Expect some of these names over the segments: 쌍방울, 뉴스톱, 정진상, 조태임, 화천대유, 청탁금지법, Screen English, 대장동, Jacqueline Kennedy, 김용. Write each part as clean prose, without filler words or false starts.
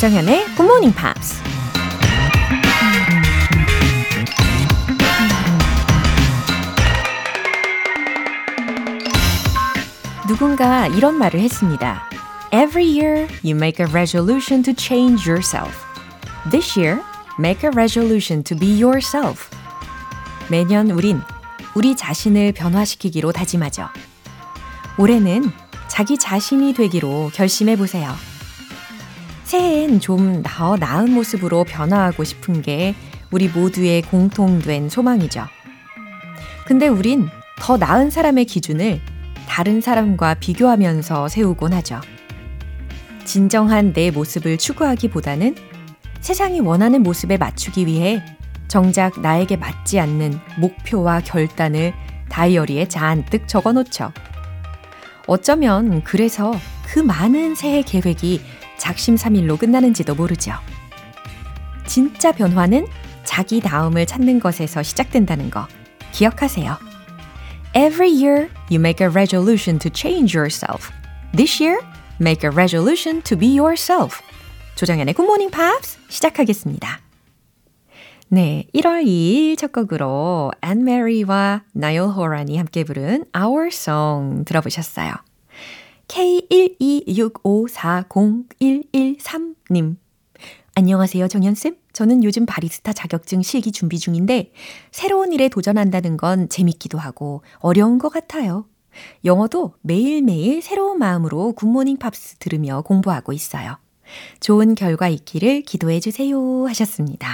조정현의 Good Morning Pops. 누군가 이런 말을 했습니다. Every year, you make a resolution to change yourself. This year, make a resolution to be yourself. 매년 우린 우리 자신을 변화시키기로 다짐하죠. 올해는 자기 자신이 되기로 결심해보세요. 새해엔 좀 더 나은 모습으로 변화하고 싶은 게 우리 모두의 공통된 소망이죠. 근데 우린 더 나은 사람의 기준을 다른 사람과 비교하면서 세우곤 하죠. 진정한 내 모습을 추구하기보다는 세상이 원하는 모습에 맞추기 위해 정작 나에게 맞지 않는 목표와 결단을 다이어리에 잔뜩 적어놓죠. 어쩌면 그래서 그 많은 새해 계획이 작심삼일로 끝나는지도 모르죠. 진짜 변화는 자기다움을 찾는 것에서 시작된다는 거 기억하세요. Every year, you make a resolution to change yourself. This year, make a resolution to be yourself. 조정연의 Good Morning Pops 시작하겠습니다. 네, 1월 2일 첫 곡으로 앤 메리와 나일 호란이 함께 부른 Our Song 들어보셨어요. K126540113님 안녕하세요, 정연쌤. 저는 요즘 바리스타 자격증 실기 준비 중인데 새로운 일에 도전한다는 건 재밌기도 하고 어려운 것 같아요. 영어도 매일매일 새로운 마음으로 굿모닝 팝스 들으며 공부하고 있어요. 좋은 결과 있기를 기도해 주세요 하셨습니다.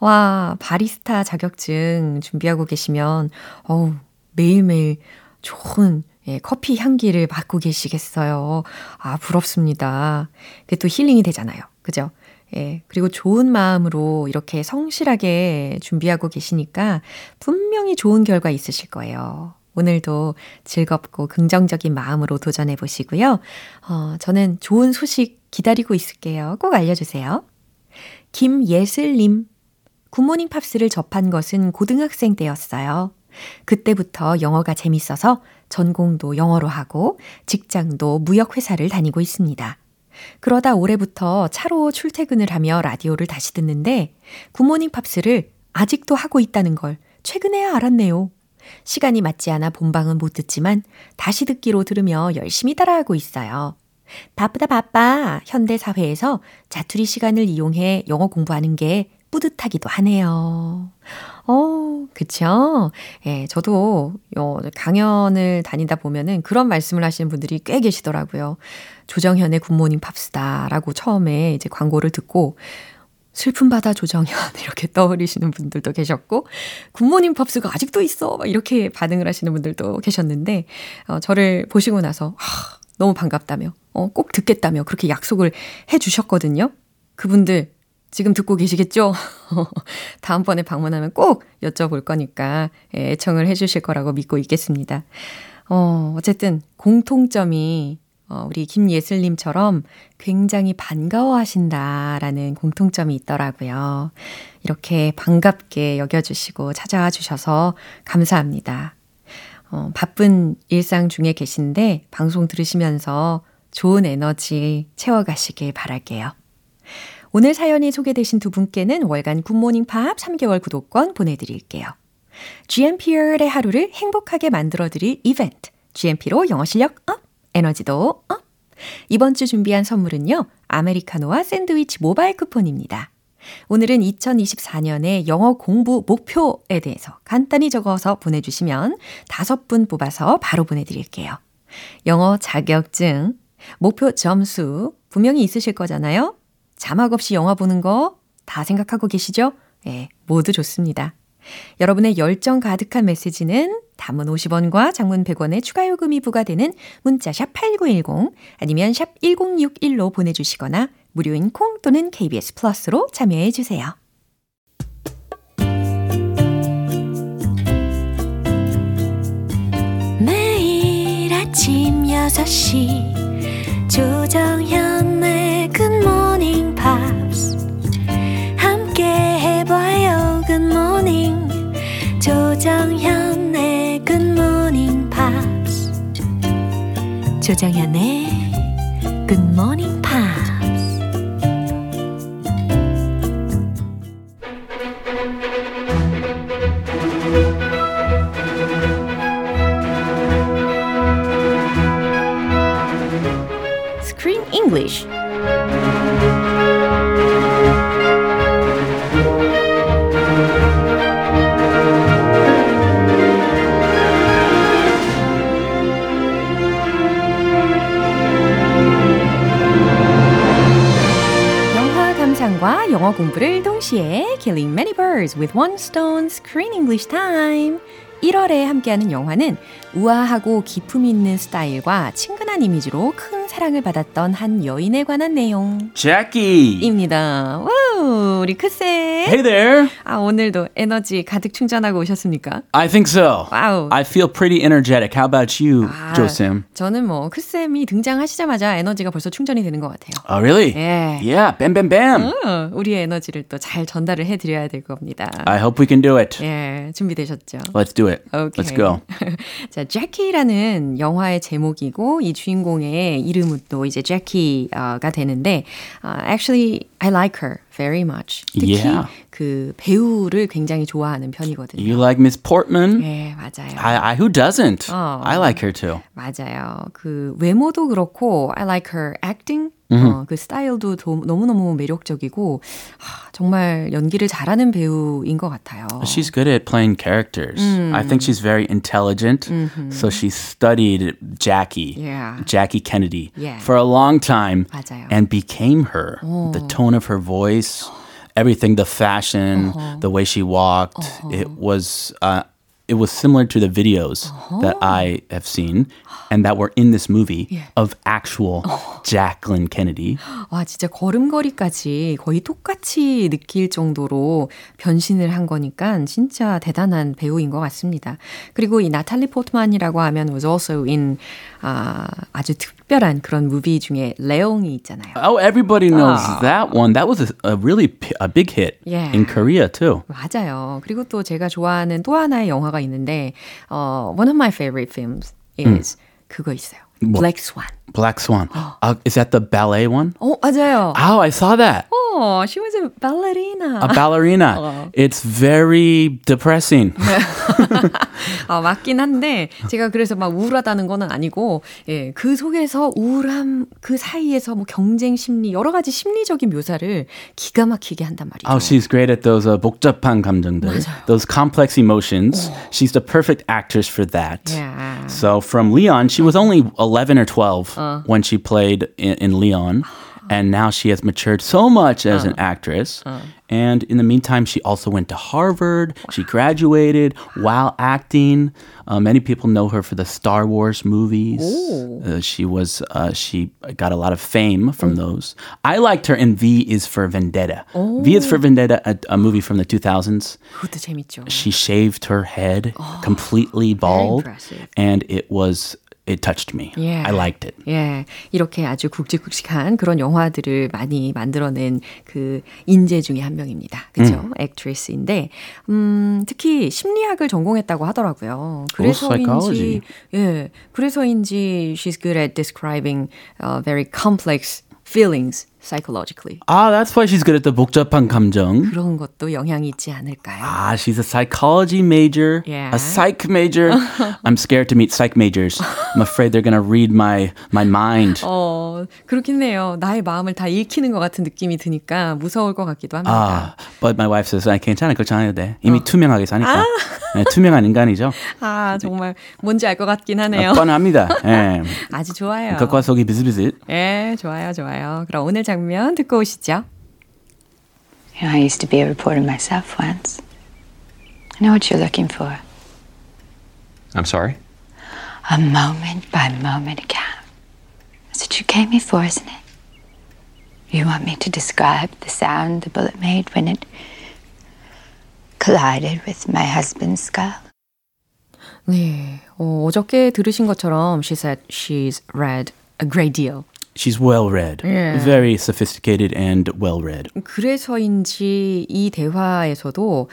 와, 바리스타 자격증 준비하고 계시면 매일매일 좋은 커피 향기를 맡고 계시겠어요. 아, 부럽습니다. 그게 또 힐링이 되잖아요. 그죠? 예, 그리고 좋은 마음으로 이렇게 성실하게 준비하고 계시니까 분명히 좋은 결과 있으실 거예요. 오늘도 즐겁고 긍정적인 마음으로 도전해 보시고요. 저는 좋은 소식 기다리고 있을게요. 꼭 알려주세요. 김예슬님, 굿모닝 팝스를 접한 것은 고등학생 때였어요. 그때부터 영어가 재밌어서 전공도 영어로 하고 직장도 무역회사를 다니고 있습니다. 그러다 올해부터 차로 출퇴근을 하며 라디오를 다시 듣는데 굿모닝 팝스를 아직도 하고 있다는 걸 최근에야 알았네요. 시간이 맞지 않아 본방은 못 듣지만 다시 듣기로 들으며 열심히 따라하고 있어요. 바쁘다 바빠 현대사회에서 자투리 시간을 이용해 영어 공부하는 게 뿌듯하기도 하네요. 그쵸? 예, 저도 강연을 다니다 보면은 그런 말씀을 하시는 분들이 꽤 계시더라고요. 조정현의 굿모닝 팝스다라고 처음에 이제 광고를 듣고 슬픈 바다 조정현 이렇게 떠올리시는 분들도 계셨고 굿모닝 팝스가 아직도 있어 막 이렇게 반응을 하시는 분들도 계셨는데 저를 보시고 나서 너무 반갑다며 꼭 듣겠다며 그렇게 약속을 해주셨거든요. 그분들 지금 듣고 계시겠죠? 다음번에 방문하면 꼭 여쭤볼 거니까 애청을 해주실 거라고 믿고 있겠습니다. 어쨌든 공통점이 우리 김예슬님처럼 굉장히 반가워하신다라는 공통점이 있더라고요. 이렇게 반갑게 여겨주시고 찾아와 주셔서 감사합니다. 바쁜 일상 중에 계신데 방송 들으시면서 좋은 에너지 채워가시길 바랄게요. 오늘 사연이 소개되신 두 분께는 월간 굿모닝 팝 3개월 구독권 보내드릴게요. GMP의 하루를 행복하게 만들어드릴 이벤트 GMP로 영어 실력 업! 에너지도 업! 이번 주 준비한 선물은요. 아메리카노와 샌드위치 모바일 쿠폰입니다. 오늘은 2024년의 영어 공부 목표에 대해서 간단히 적어서 보내주시면 5분 뽑아서 바로 보내드릴게요. 영어 자격증, 목표 점수 분명히 있으실 거잖아요. 자막 없이 영화 보는 거 다 생각하고 계시죠? 예, 모두 좋습니다. 여러분의 열정 가득한 메시지는 단문 50원과 장문 100원의 추가 요금이 부과되는 문자 샵 8910 아니면 샵 1061로 보내주시거나 무료인 콩 또는 KBS 플러스로 참여해 주세요. 매일 아침 6시 조정현의 굿모닝 함께 해봐요 굿모닝 조정현의 굿모닝 팝스 조정현의 굿모닝 팝스 영어 공부를 동시에 Killing many birds with one stone Screen English time 1월에 함께하는 영화는 우아하고 기품 있는 스타일과 친근한 이미지로 큰 사랑을 받았던 한 여인에 관한 내용 Jackie입니다. 와우, 우리 크쌤 Hey there. 아, 오늘도 에너지 가득 충전하고 오셨습니까? I think so. 와우. I feel pretty energetic. How about you, 조쌤? 저는 뭐 크쌤이 등장하시자마자 에너지가 벌써 충전이 되는 것 같아요. Oh, really? Yeah. Yeah, bam, bam, bam. 우리의 에너지를 또 잘 전달을 해드려야 될 겁니다. I hope we can do it. 예, 준비되셨죠? Let's do it. Okay. Let's go. 자, Jackie라는 영화의 제목이고 이 주인공의 이름은 또 이제 Jackie가 되는데 actually I like her. Very much. 특히 yeah. 그 배우를 굉장히 좋아하는 편이거든요. You like Miss Portman? 네, 맞아요. I who doesn't? I like her too. 맞아요. 그 외모도 그렇고 I like her acting. 그 스타일도 너무너무 매력적이고 정말 연기를 잘하는 배우인 것 같아요. She's good at playing characters. I think she's very intelligent. So she studied Jackie Kennedy for a long time 맞아요. And became her. The tone of her voice, everything, the fashion, the way she walked, it was similar to the videos that I have seen and that were in this movie of actual Jacqueline Kennedy. 와, 진짜 걸음걸이까지 거의 똑같이 느낄 정도로 변신을 한 거니까 진짜 대단한 배우인 것 같습니다. 그리고 이 나탈리 포트만이라고 하면 was also in 아주 특별한 그런 무비 중에 레옹이 있잖아요. Oh, everybody knows that one. That was a really big hit in Korea too. 맞아요. 그리고 또 제가 좋아하는 또 하나의 영화가 있는데 one of my favorite films is 그거 있어요. 뭐? Black Swan. Black Swan. Is that the ballet one? Oh, 맞아요. Oh, I saw that. Oh, she was a ballerina. A ballerina. It's very depressing. 맞긴 한데 제가 그래서 막 우울하다는 건 아니고 예, 그 속에서 우울함 그 사이에서 뭐 경쟁 심리 여러 가지 심리적인 묘사를 기가 막히게 한단 말이에요. Oh, she's great at those 복잡한 감정들. 맞아요. Those complex emotions. She's the perfect actress for that. Yeah. So from Leon, she was only 11 or 12 when she played in Leon. And now she has matured so much as an actress. And in the meantime, she also went to Harvard. Wow. She graduated while acting. Many people know her for the Star Wars movies. She got a lot of fame from those. I liked her in V is for Vendetta. Oh. V is for Vendetta, a movie from the 2000s. 그것도 재밌죠. She shaved her head completely bald. Very impressive. And It touched me. Yeah. I liked it. 예, 이렇게 아주 굵직굵직한 그런 영화들을 많이 만들어낸 그 인재 중에 한 명입니다. 그렇죠? 액트리스인데 특히 심리학을 전공했다고 하더라고요. 그래서인지 예, 그래서인지 she's good at describing very complex feelings psychologically. Ah, that's why she's good at the 복잡한 감정. 그런 것도 영향이 있지 않을까요? Ah, she's a psychology major, a psych major. I'm scared to meet psych majors. I'm afraid they're going to read my mind. 그렇긴 해요. 나의 마음을 다 읽히는 것 같은 느낌이 드니까 무서울 것 같기도 합니다. Ah, but my wife says, 괜찮아, 그렇잖아요. 이미 투명하게 사니까. 네, 투명한 인간이죠. 아, 정말 뭔지 알 것 같긴 하네요. 뻔합니다. 예. 아주 좋아요. 겉과 속이 비슷비슷. 예, 좋아요, 좋아요. 그럼 오늘 장면 듣고 오시죠. You know, I used to be a reporter myself once. I know what you're looking for. I'm sorry? A moment by moment account. That's what you came here for, isn't it? You want me to describe the sound the bullet made when it collided with my husband's skull. 네, 어저께 들으신 것처럼 she said she's read a great deal. She's well-read, very sophisticated and well-read. 그래서인지 이 대화에서도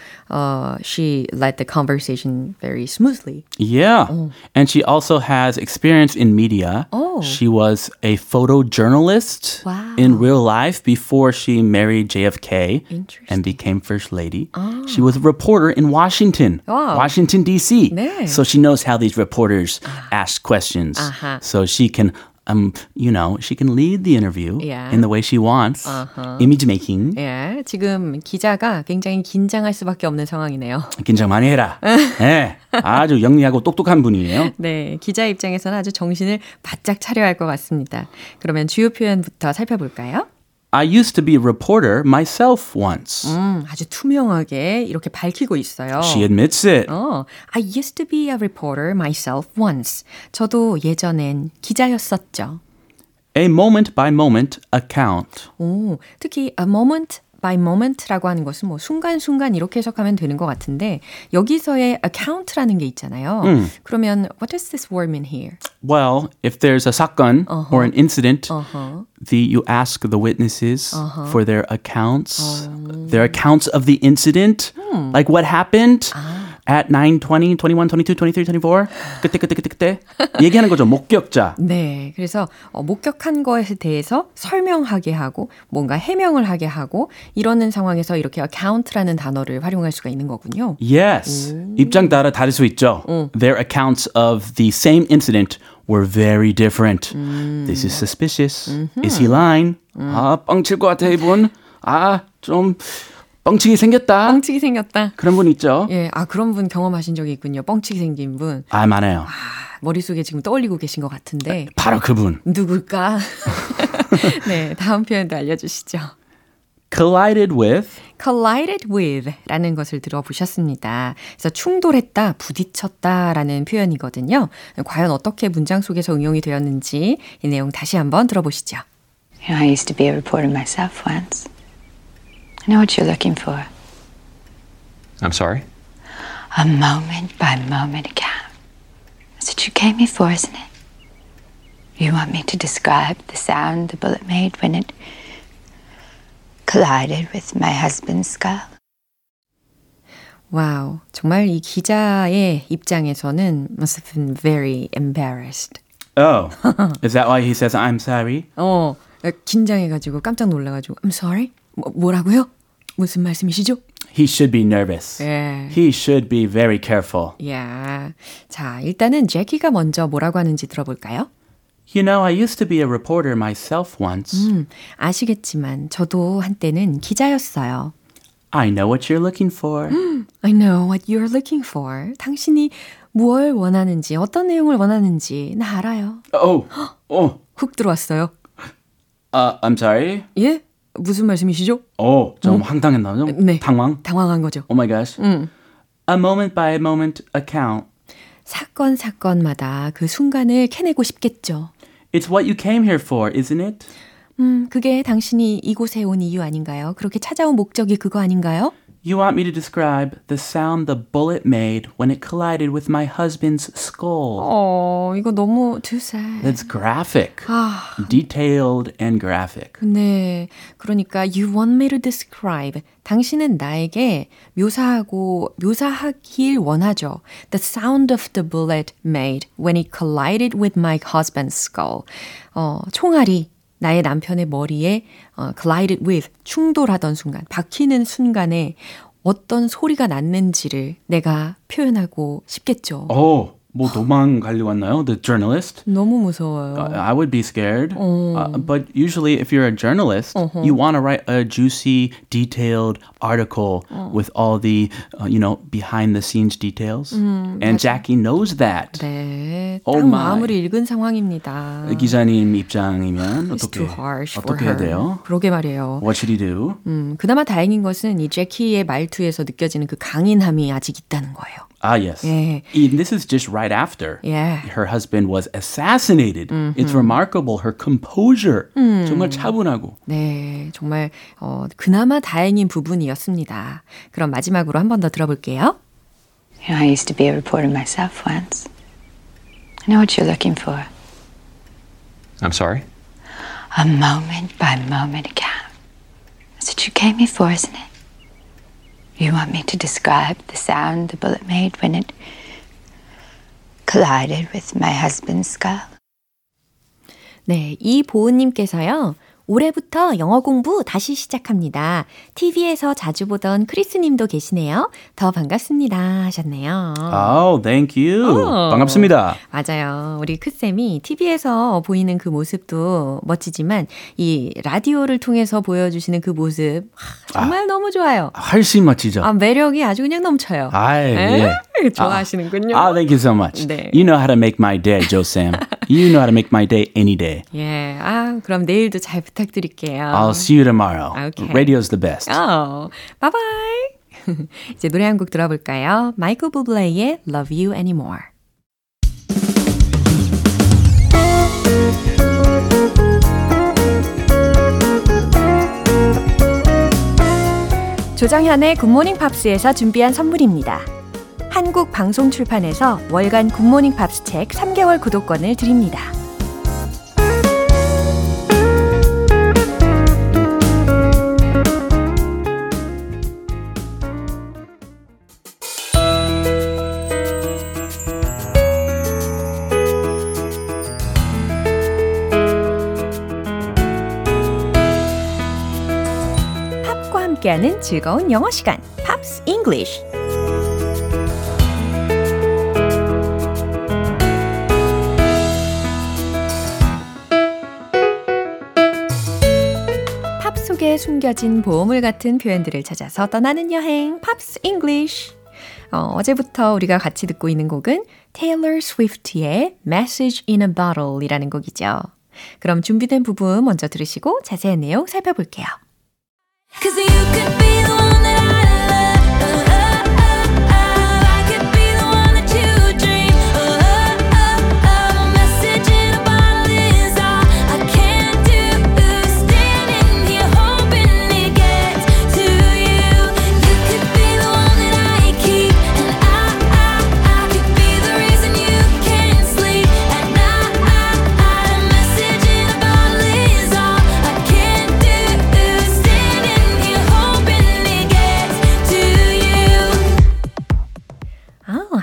she led the conversation very smoothly. Yeah, and she also has experience in media. Oh. She was a photojournalist in real life before she married JFK and became First Lady. She was a reporter in Washington, D.C. 네. So she knows how these reporters ask questions. Uh-huh. So she can... you know, she can lead the interview in the way she wants. Image making. 예, 지금 기자가 굉장히 긴장할 수밖에 없는 상황이네요. 긴장 많이 해라. 네, 아주 영리하고 똑똑한 분이에요. 네, 기자 입장에서는 아주 정신을 바짝 차려야 할 것 같습니다. 그러면 주요 표현부터 살펴볼까요? I used to be a reporter myself once. 아주 투명하게 이렇게 밝히고 있어요. She admits it. I used to be a reporter myself once. 저도 예전엔 기자였었죠. A moment by moment account. 오, 특히 a moment by moment라고 하는 것은 뭐 순간순간 이렇게 해석하면 되는 것 같은데 여기서의 account라는 게 있잖아요. 그러면 what does this word mean here? Well, if there's a 사건 or an incident, you ask the witnesses for their accounts, their accounts of the incident, like what happened at 9:20, 21, 22, 23, 24. 그때 얘기하는 거죠. 목격자. 네. 그래서 목격한 거에 대해서 설명하게 하고 뭔가 해명을 하게 하고 이러는 상황에서 이렇게 account라는 단어를 활용할 수가 있는 거군요. Yes. 입장 따라 다를 수 있죠. Their accounts of the same incident were very different. This is suspicious. Is he lying? 아, 뻥칠 것 같아, 이분. 아, 좀... 뻥치기 생겼다. 그런 분 있죠? 예, 아 그런 분 경험하신 적이 있군요. 뻥치기 생긴 분. 아, 많아요. 아, 머릿속에 지금 떠올리고 계신 것 같은데. 바로 그분. 누굴까? 네, 다음 표현도 알려주시죠. Collided with 라는 것을 들어보셨습니다. 그래서 충돌했다, 부딪혔다 라는 표현이거든요. 과연 어떻게 문장 속에서 응용이 되었는지 이 내용 다시 한번 들어보시죠. You know, I used to be a reporter myself once. I know what you're looking for. I'm sorry? A moment by moment account. That's what you came here for, isn't it? You want me to describe the sound the bullet made when it collided with my husband's skull? 와우, 정말 이 기자의 입장에서는 must have been very embarrassed. Oh, is that why he says I'm sorry? 긴장해가지고 깜짝 놀라가지고 I'm sorry? 뭐라고요? 무슨 말씀이시죠? He should be nervous. Yeah. He should be very careful. Yeah. 자, 일단은 제키가 먼저 뭐라고 하는지 들어볼까요? You know, I used to be a reporter myself once. 아시겠지만 저도 한때는 기자였어요. I know what you're looking for. I know what you're looking for. 당신이 뭘 원하는지, 어떤 내용을 원하는지 나 알아요. 훅 들어왔어요. I'm sorry? 예? 무슨 말씀이시죠? 좀 황당했나? 좀 네. 당황한 거죠. Oh my gosh. A moment by moment account. 사건마다 그 순간을 캐내고 싶겠죠. It's what you came here for, isn't it? 그게 당신이 이곳에 온 이유 아닌가요? 그렇게 찾아온 목적이 그거 아닌가요? You want me to describe the sound the bullet made when it collided with my husband's skull. 이거 너무 too sad. That's graphic. Detailed and graphic. 네, 그러니까 you want me to describe. 당신은 나에게 묘사하길 원하죠. The sound of the bullet made when it collided with my husband's skull. 총알이. 나의 남편의 머리에 collided with, 충돌하던 순간, 박히는 순간에 어떤 소리가 났는지를 내가 표현하고 싶겠죠. 뭐 도망 가려고 왔나요? The journalist? 너무 무서워요. I would be scared. But usually if you're a journalist, you want to write a juicy, detailed article with all the, behind the scenes details. And Jackie knows that. 네, 딱 마음으로 읽은 상황입니다. 기자님 입장이면 어떻게 해야 돼요? 그러게 말이에요. What should he do? 그나마 다행인 것은 이 Jackie의 말투에서 느껴지는 그 강인함이 아직 있다는 거예요. Ah, yes. Yeah. This is just right after her husband was assassinated. It's remarkable, her composure. 정말 차분하고. 네, 정말 그나마 다행인 부분이었습니다. 그럼 마지막으로 한 번 더 들어볼게요. You know, I used to be a reporter myself once. I know what you're looking for. I'm sorry? A moment by moment account. That's what you came here for, isn't it? You want me to describe the sound the bullet made when it collided with my husband's skull? 네, 이보은님께서요. 올해부터 영어 공부 다시 시작합니다. TV에서 자주 보던 크리스님도 계시네요. 더 반갑습니다 하셨네요. Thank you. 반갑습니다. 맞아요. 우리 크쌤이 TV에서 보이는 그 모습도 멋지지만 이 라디오를 통해서 보여주시는 그 모습 정말 너무 좋아요. 훨씬 멋지죠. 매력이 아주 그냥 넘쳐요. 좋아하시는군요. Thank you so much. 네. You know how to make my day, Joe Sam. You know how to make my day any day. 예, 아, 그럼 내일도 잘 부탁드릴게요. I'll see you tomorrow. Okay. Radio's the best. Oh, bye-bye. 이제 노래 한 곡 들어볼까요? 마이클 부블레의 Love You Anymore. 조정현의 굿모닝 팝스에서 준비한 선물입니다. 한국 방송 출판에서 월간 굿모닝 팝스 책 3개월 구독권을 드립니다. 팝과 함께하는 즐거운 영어 시간, 팝스 잉글리쉬. 숨겨진 보물 같은 표현들을 찾아서 떠나는 여행 팝스 잉글리쉬. 어제부터 우리가 같이 듣고 있는 곡은 테일러 스위프트의 Message in a Bottle이라는 곡이죠. 그럼 준비된 부분 먼저 들으시고 자세한 내용 살펴볼게요. Cause you could be the one that I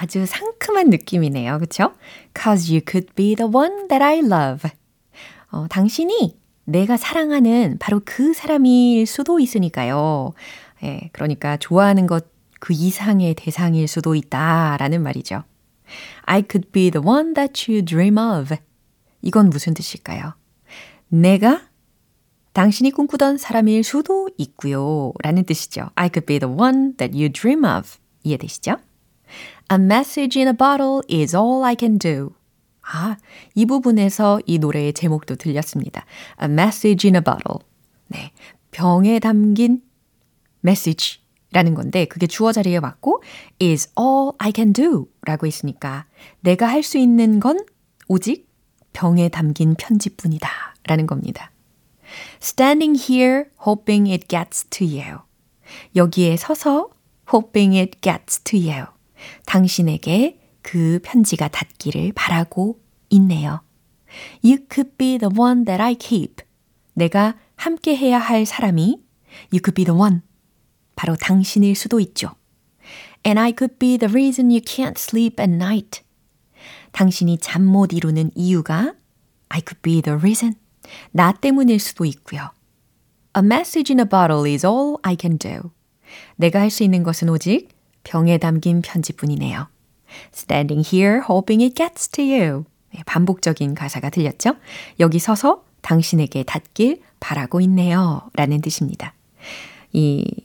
아주 상큼한 느낌이네요. 그렇죠? Cause you could be the one that I love. 당신이 내가 사랑하는 바로 그 사람일 수도 있으니까요. 예, 그러니까 좋아하는 것 그 이상의 대상일 수도 있다라는 말이죠. I could be the one that you dream of. 이건 무슨 뜻일까요? 내가 당신이 꿈꾸던 사람일 수도 있고요. 라는 뜻이죠. I could be the one that you dream of. 이해되시죠? A message in a bottle is all I can do. 아, 이 부분에서 이 노래의 제목도 들렸습니다. A message in a bottle. 네, 병에 담긴 message라는 건데 그게 주어 자리에 맞고 is all I can do 라고 했으니까 내가 할 수 있는 건 오직 병에 담긴 편지뿐이다 라는 겁니다. Standing here hoping it gets to you. 여기에 서서 hoping it gets to you. 당신에게 그 편지가 닿기를 바라고 있네요. You could be the one that I keep. 내가 함께 해야 할 사람이 You could be the one. 바로 당신일 수도 있죠. And I could be the reason you can't sleep at night. 당신이 잠 못 이루는 이유가 I could be the reason. 나 때문일 수도 있고요. A message in a bottle is all I can do. 내가 할 수 있는 것은 오직 병에 담긴 편지뿐이네요. Standing here hoping it gets to you. 반복적인 가사가 들렸죠? 여기 서서 당신에게 닿길 바라고 있네요. 라는 뜻입니다.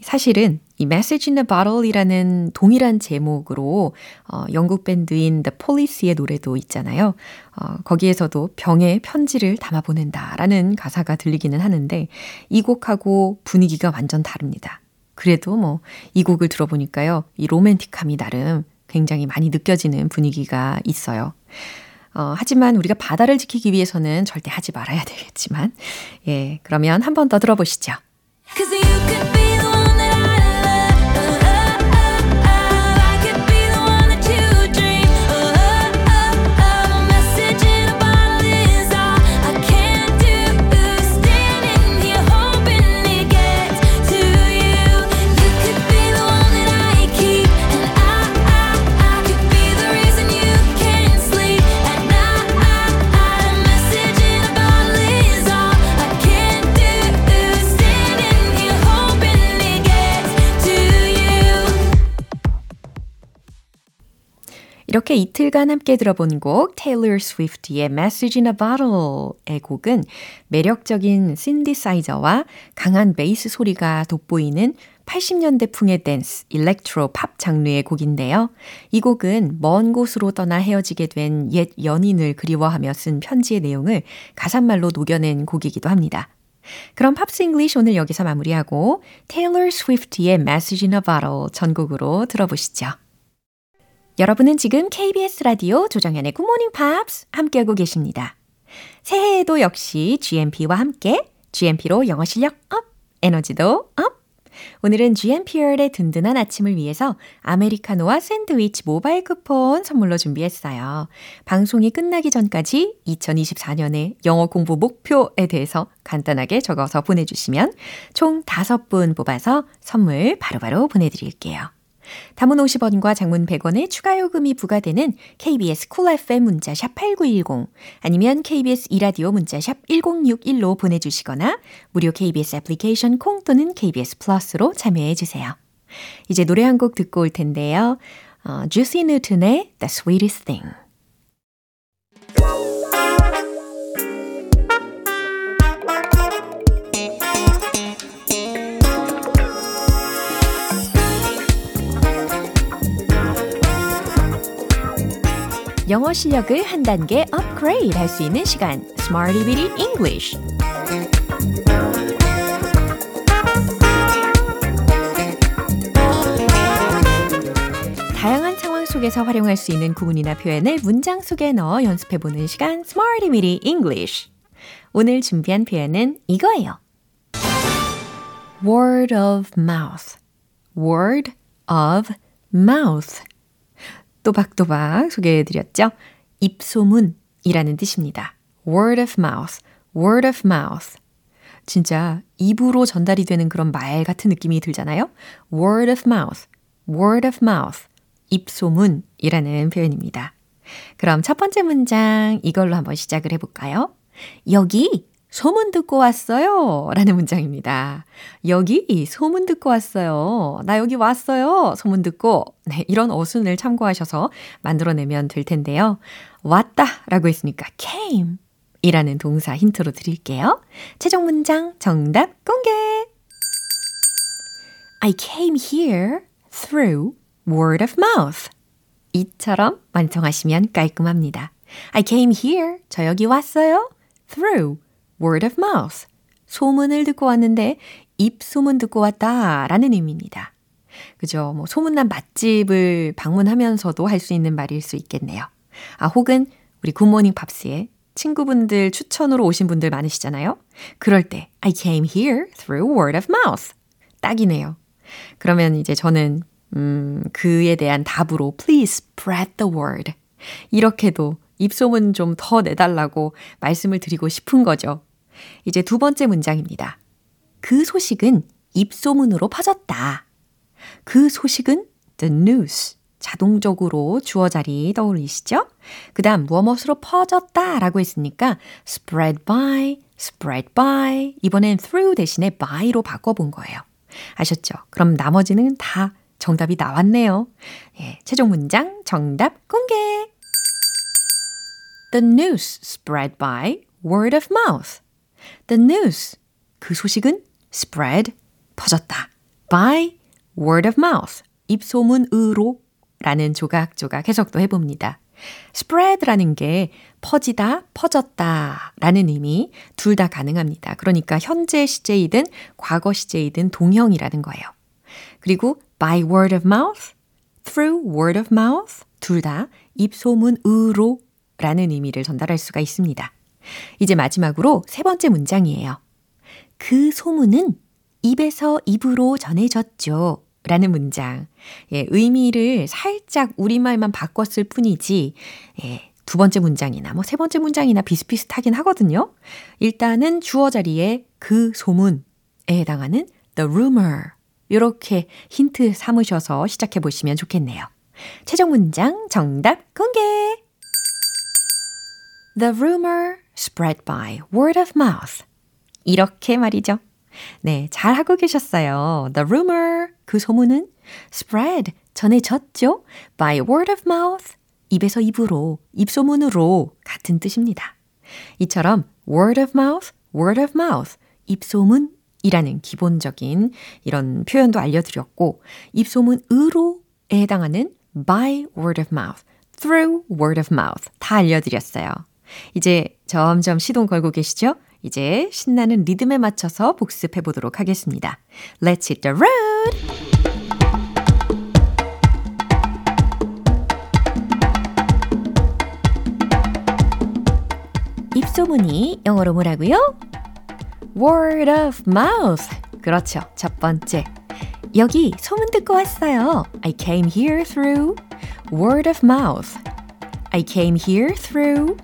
사실은 이 Message in a Bottle이라는 동일한 제목으로 영국 밴드인 The Police의 노래도 있잖아요. 거기에서도 병에 편지를 담아보낸다라는 가사가 들리기는 하는데 이 곡하고 분위기가 완전 다릅니다. 그래도 뭐 이 곡을 들어보니까요. 이 로맨틱함이 나름 굉장히 많이 느껴지는 분위기가 있어요. 하지만 우리가 바다를 지키기 위해서는 절대 하지 말아야 되겠지만 예, 그러면 한 번 더 들어보시죠. 이렇게 이틀간 함께 들어본 곡 테일러 스위프트의 Message in a Bottle의 곡은 매력적인 신디사이저와 강한 베이스 소리가 돋보이는 80년대풍의 댄스, 일렉트로 팝 장르의 곡인데요. 이 곡은 먼 곳으로 떠나 헤어지게 된 옛 연인을 그리워하며 쓴 편지의 내용을 가사말로 녹여낸 곡이기도 합니다. 그럼 팝스 잉글리시 오늘 여기서 마무리하고 테일러 스위프트의 Message in a Bottle 전곡으로 들어보시죠. 여러분은 지금 KBS 라디오 조정현의 굿모닝 팝스 함께하고 계십니다. 새해에도 역시 GMP와 함께 GMP로 영어 실력 업, 에너지도 업! 오늘은 GMP의 든든한 아침을 위해서 아메리카노와 샌드위치 모바일 쿠폰 선물로 준비했어요. 방송이 끝나기 전까지 2024년의 영어 공부 목표에 대해서 간단하게 적어서 보내주시면 총 5분 뽑아서 선물 바로바로 보내드릴게요. 담은 50원과 장문 100원의 추가 요금이 부과되는 KBS 쿨 FM 문자 샵 8910 아니면 KBS 이라디오 문자 샵 1061로 보내주시거나 무료 KBS 애플리케이션 콩 또는 KBS 플러스로 참여해주세요. 이제 노래 한 곡 듣고 올 텐데요. Juicy Newton의 The Sweetest Thing. 영어 실력을 한 단계 업그레이드 할 수 있는 시간 Smarty Bitty English 다양한 상황 속에서 활용할 수 있는 구문이나 표현을 문장 속에 넣어 연습해보는 시간 Smarty Bitty English 오늘 준비한 표현은 이거예요 Word of mouth Word of mouth 또박또박 소개해드렸죠. 입소문이라는 뜻입니다. Word of mouth, word of mouth. 진짜 입으로 전달이 되는 그런 말 같은 느낌이 들잖아요. Word of mouth, word of mouth. 입소문이라는 표현입니다. 그럼 첫 번째 문장 이걸로 한번 시작을 해볼까요? 여기 소문 듣고 왔어요. 라는 문장입니다. 여기 소문 듣고 왔어요. 나 여기 왔어요. 소문 듣고. 네, 이런 어순을 참고하셔서 만들어내면 될 텐데요. 왔다 라고 했으니까 came 이라는 동사 힌트로 드릴게요. 최종 문장 정답 공개. I came here through word of mouth. 이처럼 완성하시면 깔끔합니다. I came here. 저 여기 왔어요. through. Word of mouth, 소문을 듣고 왔는데 입소문 듣고 왔다라는 의미입니다. 그죠? 뭐 소문난 맛집을 방문하면서도 할 수 있는 말일 수 있겠네요. 아 혹은 우리 굿모닝 팝스에 친구분들 추천으로 오신 분들 많으시잖아요. 그럴 때 I came here through word of mouth. 딱이네요. 그러면 이제 저는 그에 대한 답으로 Please spread the word. 이렇게도 입소문 좀 더 내달라고 말씀을 드리고 싶은 거죠. 이제 두 번째 문장입니다. 그 소식은 입소문으로 퍼졌다. 그 소식은 the news. 자동적으로 주어 자리 떠올리시죠? 그 다음 무엇으로 퍼졌다 라고 했으니까 spread by, spread by. 이번엔 through 대신에 by로 바꿔본 거예요. 아셨죠? 그럼 나머지는 다 정답이 나왔네요. 예, 최종 문장 정답 공개! The news spread by word of mouth. The news, 그 소식은 spread, 퍼졌다. By word of mouth, 입소문으로 라는 조각조각 해석도 해봅니다. spread라는 게 퍼지다, 퍼졌다 라는 의미 둘 다 가능합니다. 그러니까 현재 시제이든 과거 시제이든 동형이라는 거예요. 그리고 by word of mouth, through word of mouth 둘 다 입소문으로 라는 의미를 전달할 수가 있습니다. 이제 마지막으로 세 번째 문장이에요. 그 소문은 입에서 입으로 전해졌죠. 라는 문장. 예, 의미를 살짝 우리말만 바꿨을 뿐이지 예, 두 번째 문장이나 뭐 세 번째 문장이나 비슷비슷하긴 하거든요. 일단은 주어 자리에 그 소문에 해당하는 the rumor. 이렇게 힌트 삼으셔서 시작해 보시면 좋겠네요. 최종 문장 정답 공개! The rumor spread by word of mouth. 이렇게 말이죠. 네, 잘하고 계셨어요. The rumor, 그 소문은 spread, 전해졌죠? By word of mouth, 입에서 입으로, 입소문으로 같은 뜻입니다. 이처럼 word of mouth, 입소문 이라는 기본적인 이런 표현도 알려드렸고 입소문 으로에 해당하는 by word of mouth, through word of mouth 다 알려드렸어요. 이제 점점 시동 걸고 계시죠? 이제 신나는 리듬에 맞춰서 복습해 보도록 하겠습니다. Let's hit the road! 입소문이 영어로 뭐라고요? Word of mouth. 그렇죠. 첫 번째. 여기 소문 듣고 왔어요. I came here through word of mouth. I came here through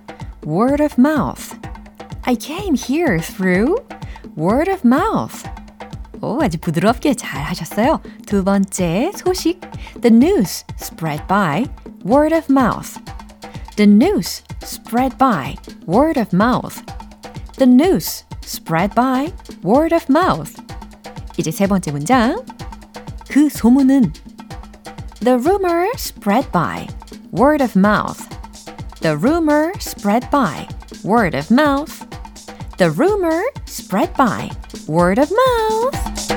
word of mouth. I came here through word of mouth. 오, 아주 부드럽게 잘 하셨어요. 두 번째 소식. The news spread by word of mouth. The news spread by word of mouth. The news spread by word of mouth. 이제 세 번째 문장. 그 소문은 The rumor spread by word of mouth. The rumor spread by word of mouth. The rumor spread by word of mouth.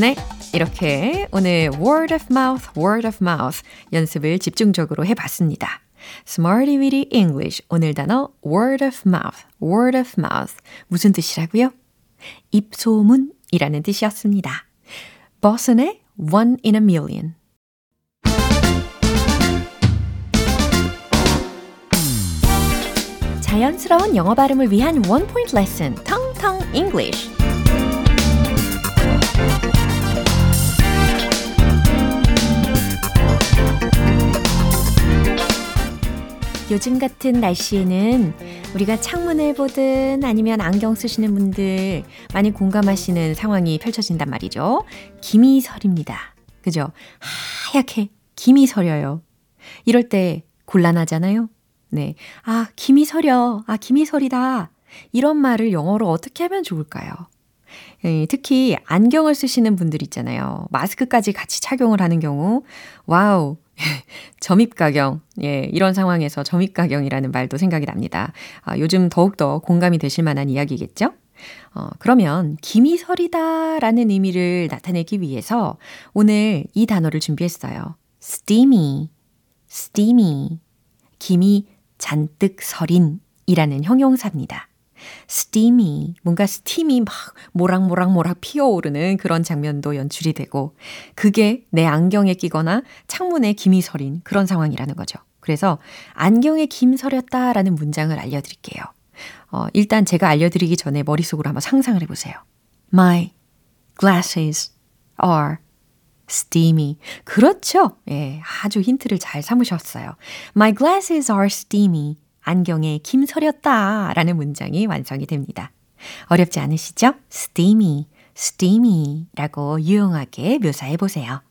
네, 이렇게 오늘 word of mouth 연습을 집중적으로 해봤습니다. Smarty-Weedy English, 오늘 단어 word of mouth 무슨 뜻이라고요? 입소문이라는 뜻이었습니다. 버슨의 One in a Million. 자연스러운 영어 발음을 위한 One Point Lesson, 텅텅 English. 요즘 같은 날씨에는 우리가 창문을 보든 아니면 안경 쓰시는 분들 많이 공감하시는 상황이 펼쳐진단 말이죠. 김이 서립니다. 그죠? 하얗게 김이 서려요. 이럴 때 곤란하잖아요. 네, 아 김이 서려, 아 김이 서리다 이런 말을 영어로 어떻게 하면 좋을까요? 특히 안경을 쓰시는 분들 있잖아요. 마스크까지 같이 착용을 하는 경우 와우. 점입가경, 예, 이런 상황에서 점입가경이라는 말도 생각이 납니다. 아, 요즘 더욱더 공감이 되실 만한 이야기겠죠? 그러면 김이 서리다라는 의미를 나타내기 위해서 오늘 이 단어를 준비했어요. steamy, steamy, 김이 잔뜩 서린이라는 형용사입니다. steamy, 뭔가 스팀이 막 모락모락 피어오르는 그런 장면도 연출이 되고 그게 내 안경에 끼거나 창문에 김이 서린 그런 상황이라는 거죠. 그래서 안경에 김 서렸다라는 문장을 알려드릴게요. 일단 제가 알려드리기 전에 머릿속으로 한번 상상을 해보세요. My glasses are steamy. 그렇죠. 예, 아주 힌트를 잘 삼으셨어요. My glasses are steamy. 안경에 김 서렸다라는 문장이 완성이 됩니다. 어렵지 않으시죠? steamy, steamy라고 유용하게 묘사해보세요.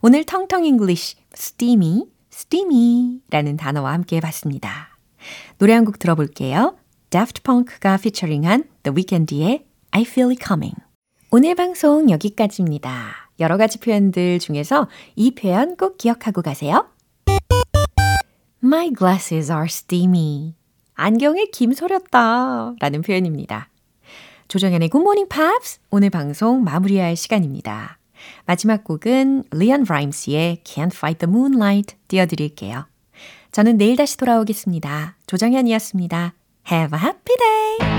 오늘 텅텅 잉글리쉬 steamy, steamy라는 단어와 함께 해봤습니다. 노래 한 곡 들어볼게요. Daft Punk가 피처링한 The Weeknd의 I Feel It Coming. 오늘 방송 여기까지입니다. 여러 가지 표현들 중에서 이 표현 꼭 기억하고 가세요. My glasses are steamy. 안경에 김 서렸다 라는 표현입니다. 조정연의 Good Morning Pops 오늘 방송 마무리할 시간입니다. 마지막 곡은 리언 라임스의 Can't Fight the Moonlight 띄워드릴게요. 저는 내일 다시 돌아오겠습니다. 조정연이었습니다. Have a happy day!